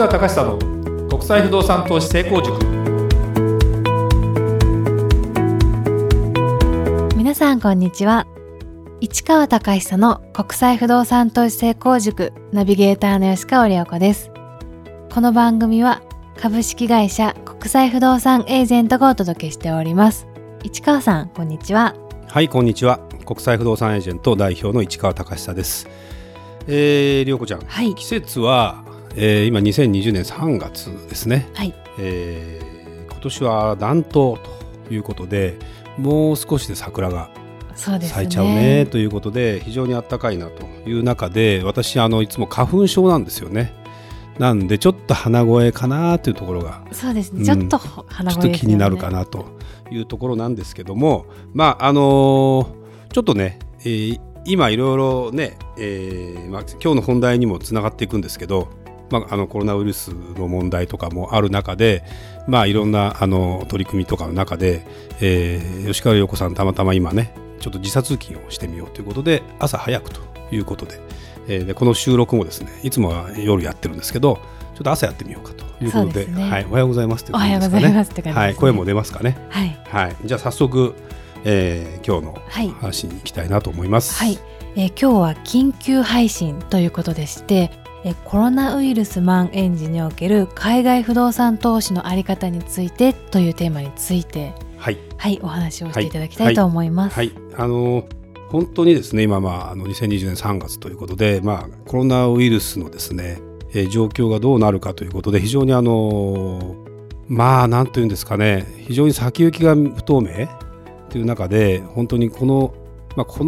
川隆久の国際不動産投資成功塾。皆さんこんにちは。市川隆久の国際不動産投資成功塾ナビゲーターの吉川良子です。この番組は株式会社国際不動産エージェントがお届けしております。市川さんこんにちは。はい、こんにちは。国際不動産エージェント代表の市川隆久です。良子ちゃん、はい、季節は今2020年3月ですね、はい。今年は暖冬ということで、もう少しで桜が咲いちゃうねということで、非常に暖かいなという中で、私いつも花粉症なんですよね。なんでちょっと鼻声かなというところが、そうですね、ちょっと鼻声ですよね、ちょっと気になるかなというところなんですけども、まあちょっとね、今いろいろね、今日の本題にもつながっていくんですけど、コロナウイルスの問題とかもある中で、いろんな取り組みとかの中で、吉川良子さんたまたま今ね、ちょっと時差通勤をしてみようということで朝早くということで、でこの収録もですね、いつもは夜やってるんですけど、ちょっと朝やってみようかということ で、ね、はい、おはようございますって感じですかね。おはようございますって感じですね。はい、声も出ますかね。はい、はい、じゃあ早速、今日の話に行きたいなと思います。はい、今日は緊急配信ということでして、コロナウイルス蔓延時における海外不動産投資のあり方についてというテーマについて、はいはい、お話をしていただきたいと思います。はいはいはい、本当にですね、今、2020年3月ということで、コロナウイルスのですね、状況がどうなるかということで、非常になんというんですかね、非常に先行きが不透明という中で、本当にこの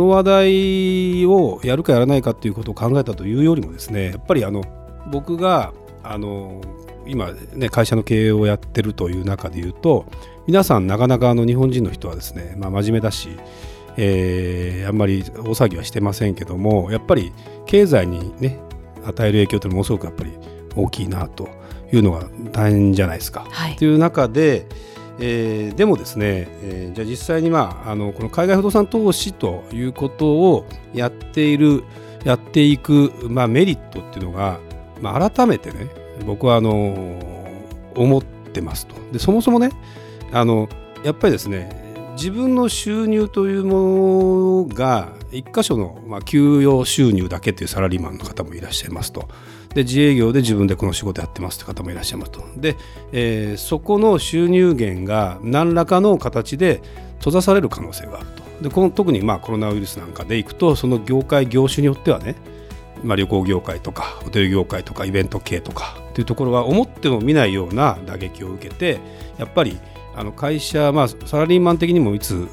話題をやるかやらないかということを考えたというよりもですね、やっぱり僕が今、ね、会社の経営をやってるという中でいうと、皆さんなかなか日本人の人はですね、真面目だし、あんまり大騒ぎはしてませんけども、やっぱり経済に、ね、与える影響というのもすごくやっぱり大きいなというのが大変じゃないですか、はい、という中で、でもですね、じゃあ実際に、この海外不動産投資ということをやっていく、メリットっていうのが、改めてね、僕は思ってますと。でそもそもね、やっぱりですね、自分の収入というものが一箇所の、給与収入だけというサラリーマンの方もいらっしゃいますと。で自営業で自分でこの仕事やってますという方もいらっしゃいますと。で、そこの収入源が何らかの形で閉ざされる可能性があると。で特にコロナウイルスなんかでいくと、その業種によってはね、旅行業界とかホテル業界とかイベント系とかというところは思っても見ないような打撃を受けて、やっぱり会社、サラリーマン的にもいつ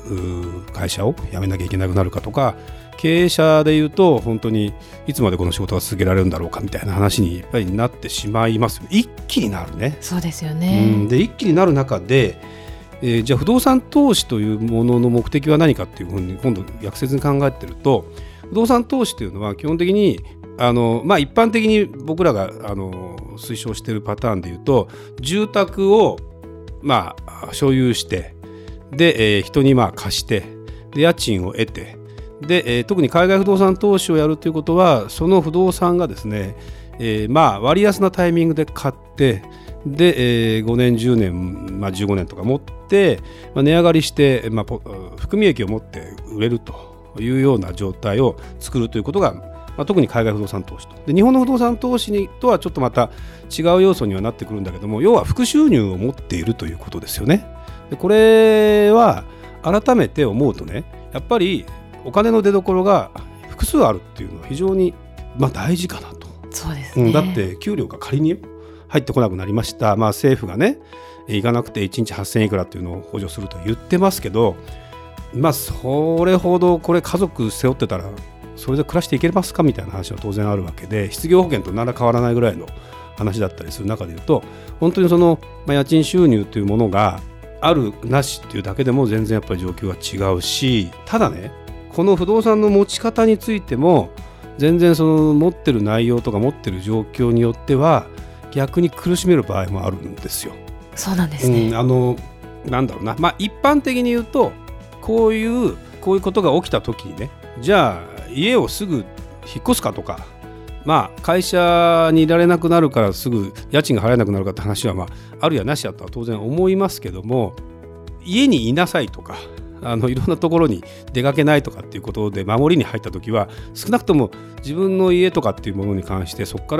会社を辞めなきゃいけなくなるかとか、経営者でいうと本当にいつまでこの仕事が続けられるんだろうかみたいな話にやっぱりなってしまいます。一気になるね。そうですよね。で一気になる中で、じゃあ不動産投資というものの目的は何かっていうふうに今度逆説に考えてると、不動産投資というのは基本的に一般的に僕らが推奨しているパターンでいうと、住宅を所有して、で、人に貸して、で家賃を得て、で、特に海外不動産投資をやるということは、その不動産がですね、割安なタイミングで買って、で、5年10年、15年とか持って、値上がりして、含み益を持って売れるというような状態を作るということが、特に海外不動産投資と。で日本の不動産投資とはちょっとまた違う要素にはなってくるんだけども、要は副収入を持っているということですよね。でこれは改めて思うとね、やっぱりお金の出所が複数あるっていうのは非常に、大事かなと。そうですね、だって給料が仮に入ってこなくなりました、政府がね、行かなくて1日8000いくらっていうのを補助すると言ってますけど、それほどこれ家族背負ってたらそれで暮らしていけますかみたいな話は当然あるわけで、失業保険と何ら変わらないぐらいの話だったりする中でいうと、本当に家賃収入というものがあるなしっていうだけでも全然やっぱり状況が違うし、ただね、この不動産の持ち方についても全然持ってる内容とか持ってる状況によっては逆に苦しめる場合もあるんですよ。そうなんですね。一般的に言うとこういうことが起きた時にね、じゃあ家をすぐ引っ越すかとか、まあ、会社にいられなくなるからすぐ家賃が払えなくなるかって話は、まあ、あるやなしやとは当然思いますけども、家にいなさいとかいろんなところに出かけないとかっていうことで守りに入った時は、少なくとも自分の家とかっていうものに関してそこか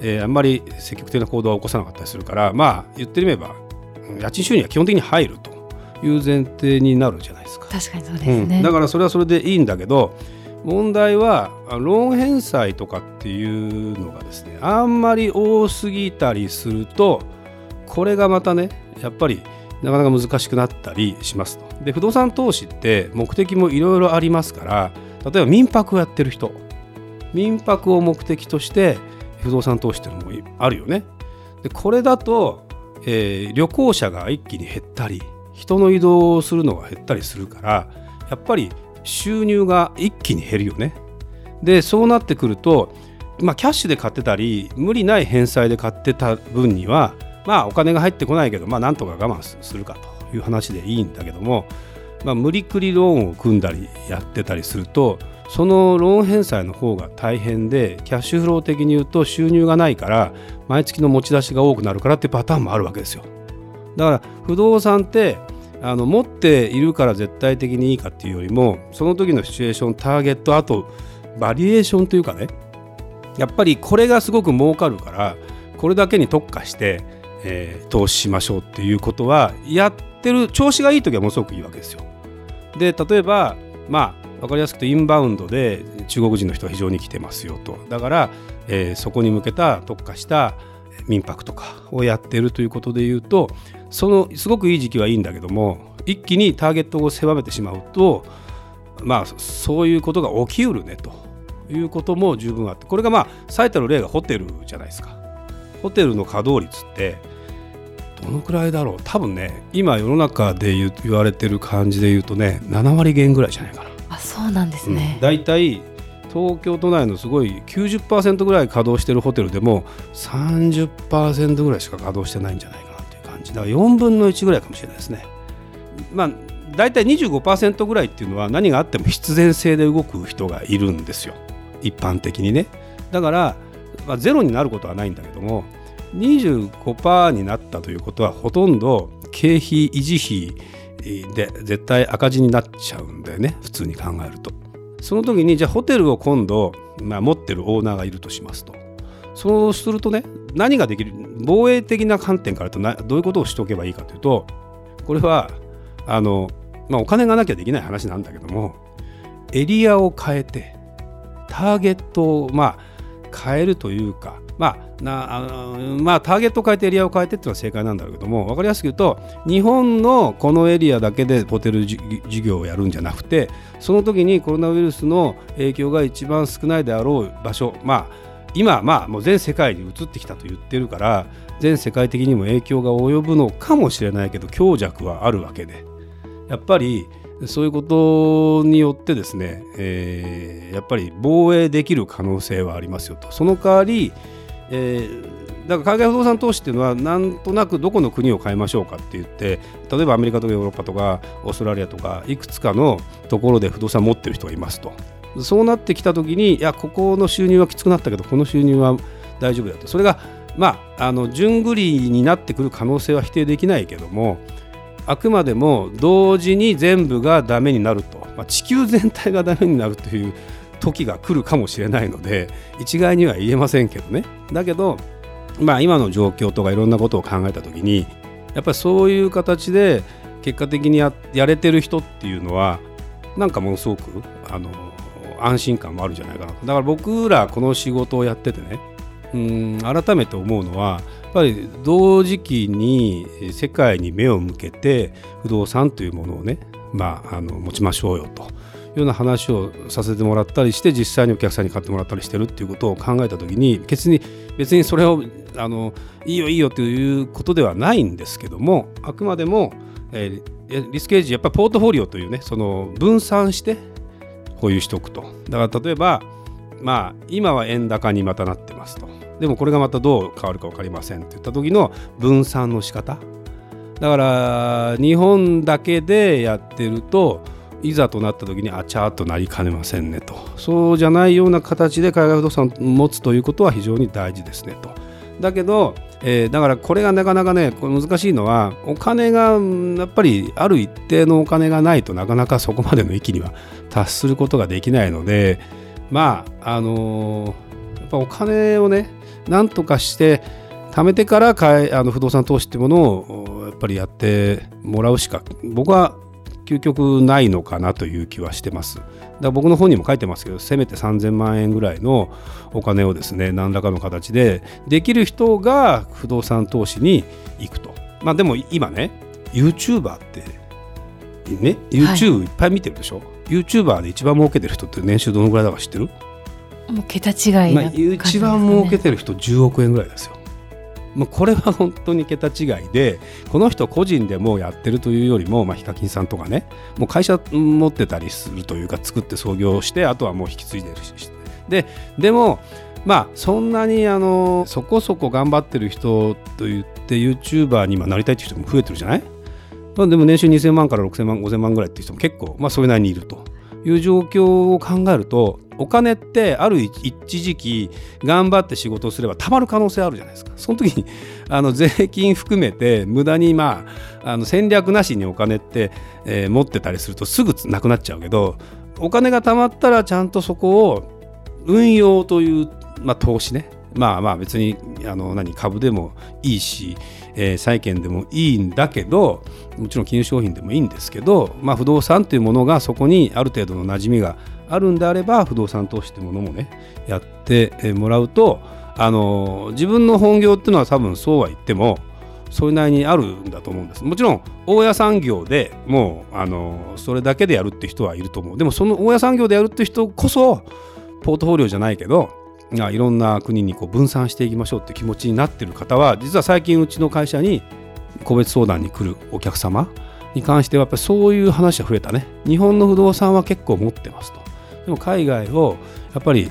ら、あんまり積極的な行動は起こさなかったりするから、まあ言ってみれば家賃収入は基本的に入るという前提になるじゃないですか。確かにそうですね、だからそれはそれでいいんだけど、問題はローン返済とかっていうのがですね、あんまり多すぎたりすると、これがまたねやっぱりなかなか難しくなったりしますと。で、不動産投資って目的もいろいろありますから、例えば民泊をやってる人、民泊を目的として不動産投資っていうのもあるよね。でこれだと、旅行者が一気に減ったり、人の移動をするのが減ったりするから、やっぱり収入が一気に減るよね。でそうなってくると、まあ、キャッシュで買ってたり無理ない返済で買ってた分には、まあ、お金が入ってこないけど、まあ、なんとか我慢するかという話でいいんだけども、まあ、無理くりローンを組んだりやってたりすると、そのローン返済の方が大変で、キャッシュフロー的に言うと収入がないから毎月の持ち出しが多くなるからっていうパターンもあるわけですよ。だから不動産って持っているから絶対的にいいかっていうよりも、その時のシチュエーション、ターゲット、あとバリエーションというかね、やっぱりこれがすごく儲かるからこれだけに特化して、投資しましょうっていうことは、やってる調子がいい時はものすごくいいわけですよ。で例えば、まあ分かりやすくとインバウンドで中国人の人が非常に来てますよと、だから、そこに向けた特化した民泊とかをやっているということでいうと、そのすごくいい時期はいいんだけども、一気にターゲットを狭めてしまうと、まあそういうことが起きうるねということも十分あって、これがまあ最たる例がホテルじゃないですか。ホテルの稼働率ってどのくらいだろう、多分ね今世の中で言われてる感じで言うとね、7割減ぐらいじゃないかな。あ、そうなんですね。だいたい東京都内のすごい 90% ぐらい稼働してるホテルでも 30% ぐらいしか稼働してないんじゃないかなという感じだから、4分の1ぐらいかもしれないですね。まあだいたい 25% ぐらいっていうのは、何があっても必然性で動く人がいるんですよ、一般的にね。だから、まあ、ゼロになることはないんだけども、 25% になったということはほとんど経費維持費で絶対赤字になっちゃうんだよね、普通に考えると。その時にじゃあホテルを今度、まあ、持ってるオーナーがいるとしますと、そうするとね、何ができる、防衛的な観点からとどういうことをしておけばいいかというと、これはまあ、お金がなきゃできない話なんだけども、エリアを変えてターゲットをまあ変えるというか、まあターゲットを変えてエリアを変えてっていうのは正解なんだけども、分かりやすく言うと、日本のこのエリアだけでホテル事業をやるんじゃなくて、その時にコロナウイルスの影響が一番少ないであろう場所、まあ今、まあ、もう全世界に移ってきたと言ってるから、全世界的にも影響が及ぶのかもしれないけど、強弱はあるわけで、やっぱりそういうことによってですね、やっぱり防衛できる可能性はありますよと。その代わり、だから海外不動産投資っていうのは、なんとなくどこの国を変えましょうかって言って、例えばアメリカとかヨーロッパとかオーストラリアとか、いくつかのところで不動産持ってる人がいますと。そうなってきたときに、いやここの収入はきつくなったけどこの収入は大丈夫だと。それがまあ順繰りになってくる可能性は否定できないけども、あくまでも同時に全部がダメになると、まあ、地球全体がダメになるという時が来るかもしれないので、一概には言えませんけどね。だけど、まあ、今の状況とかいろんなことを考えたときに、やっぱりそういう形で結果的に やれてる人っていうのは、なんかものすごく安心感もあるんじゃないかなと。だから僕らこの仕事をやっててね、改めて思うのは、やっぱり同時期に世界に目を向けて不動産というものをね、まあ、持ちましょうよというような話をさせてもらったりして、実際にお客さんに買ってもらったりしてるっていうことを考えた時に、別にそれをいいよいいよということではないんですけども、あくまでも、リスクヘッジ、やっぱりポートフォリオというね、その分散して保有しておくと。だから例えば、まあ、今は円高にまたなってますと。でもこれがまたどう変わるか分かりませんといった時の分散の仕方だから、日本だけでやってるといざとなった時にあちゃーっとなりかねませんねと、そうじゃないような形で海外不動産を持つということは非常に大事ですねと。だけど、だからこれがなかなかね、これ難しいのは、お金がやっぱりある一定のお金がないとなかなかそこまでの域には達することができないので、まあやっぱお金をねなんとかして貯めてから不動産投資っていうものをやっぱりやってもらうしか僕は究極ないのかなという気はしてます。だから僕の本にも書いてますけど、せめて3000万円ぐらいのお金をですね何らかの形でできる人が不動産投資に行くと。まあでも今ね YouTuber ってね YouTube いっぱい見てるでしょ、はい、YouTuber で一番儲けてる人って年収どのぐらいだか知ってる？もう桁違いな感じですね。一番儲けてる人10億円ぐらいですよ。まあ、これは本当に桁違いで、この人個人でもうやってるというよりも、ヒカキンさんとかねもう会社持ってたりするというか、作って創業してあとはもう引き継いでるし、でも、まあ、そんなにそこそこ頑張ってる人といって YouTuber に今なりたいっていう人も増えてるじゃない。まあ、でも年収2000万から6000万5000万ぐらいっていう人も結構、まあ、それなりにいるという状況を考えると、お金ってある一時期頑張って仕事をすれば貯まる可能性あるじゃないですか。その時に税金含めて無駄に、まあ、戦略なしにお金って、持ってたりするとすぐなくなっちゃうけど、お金が貯まったらちゃんとそこを運用という、まあ、投資ね、まあまあ別に株でもいいし、債券でもいいんだけど、もちろん金融商品でもいいんですけど、まあ、不動産というものがそこにある程度の馴染みがあるんであれば、不動産投資というものもねやってもらうと、自分の本業っていうのは多分そうは言ってもそれなりにあるんだと思うんです。もちろん大家産業でもうそれだけでやるって人はいると思う。でもその大家産業でやるって人こそポートフォリオじゃないけどいろんな国にこう分散していきましょうって気持ちになってる方は、実は最近うちの会社に個別相談に来るお客様に関してはやっぱりそういう話は増えたね。日本の不動産は結構持ってますと。でも海外をやっぱり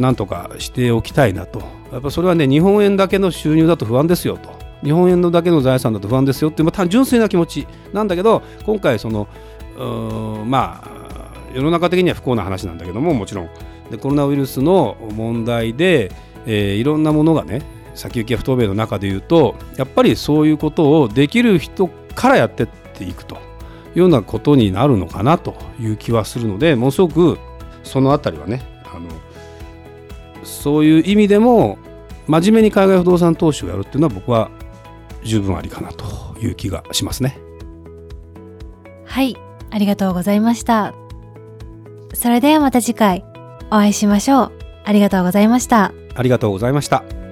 なんとかしておきたいなと。やっぱそれはね、日本円だけの収入だと不安ですよと、日本円のだけの財産だと不安ですよっていう、まあ、純粋な気持ちなんだけど、今回まあ世の中的には不幸な話なんだけども、もちろんでコロナウイルスの問題で、いろんなものがね先行きが不透明の中でいうと、やっぱりそういうことをできる人からやってっていくというようなことになるのかなという気はするので、ものすごくそのあたりはねそういう意味でも真面目に海外不動産投資をやるっていうのは僕は十分ありかなという気がしますね。はい、ありがとうございました。それではまた次回お会いしましょう。ありがとうございました。ありがとうございました。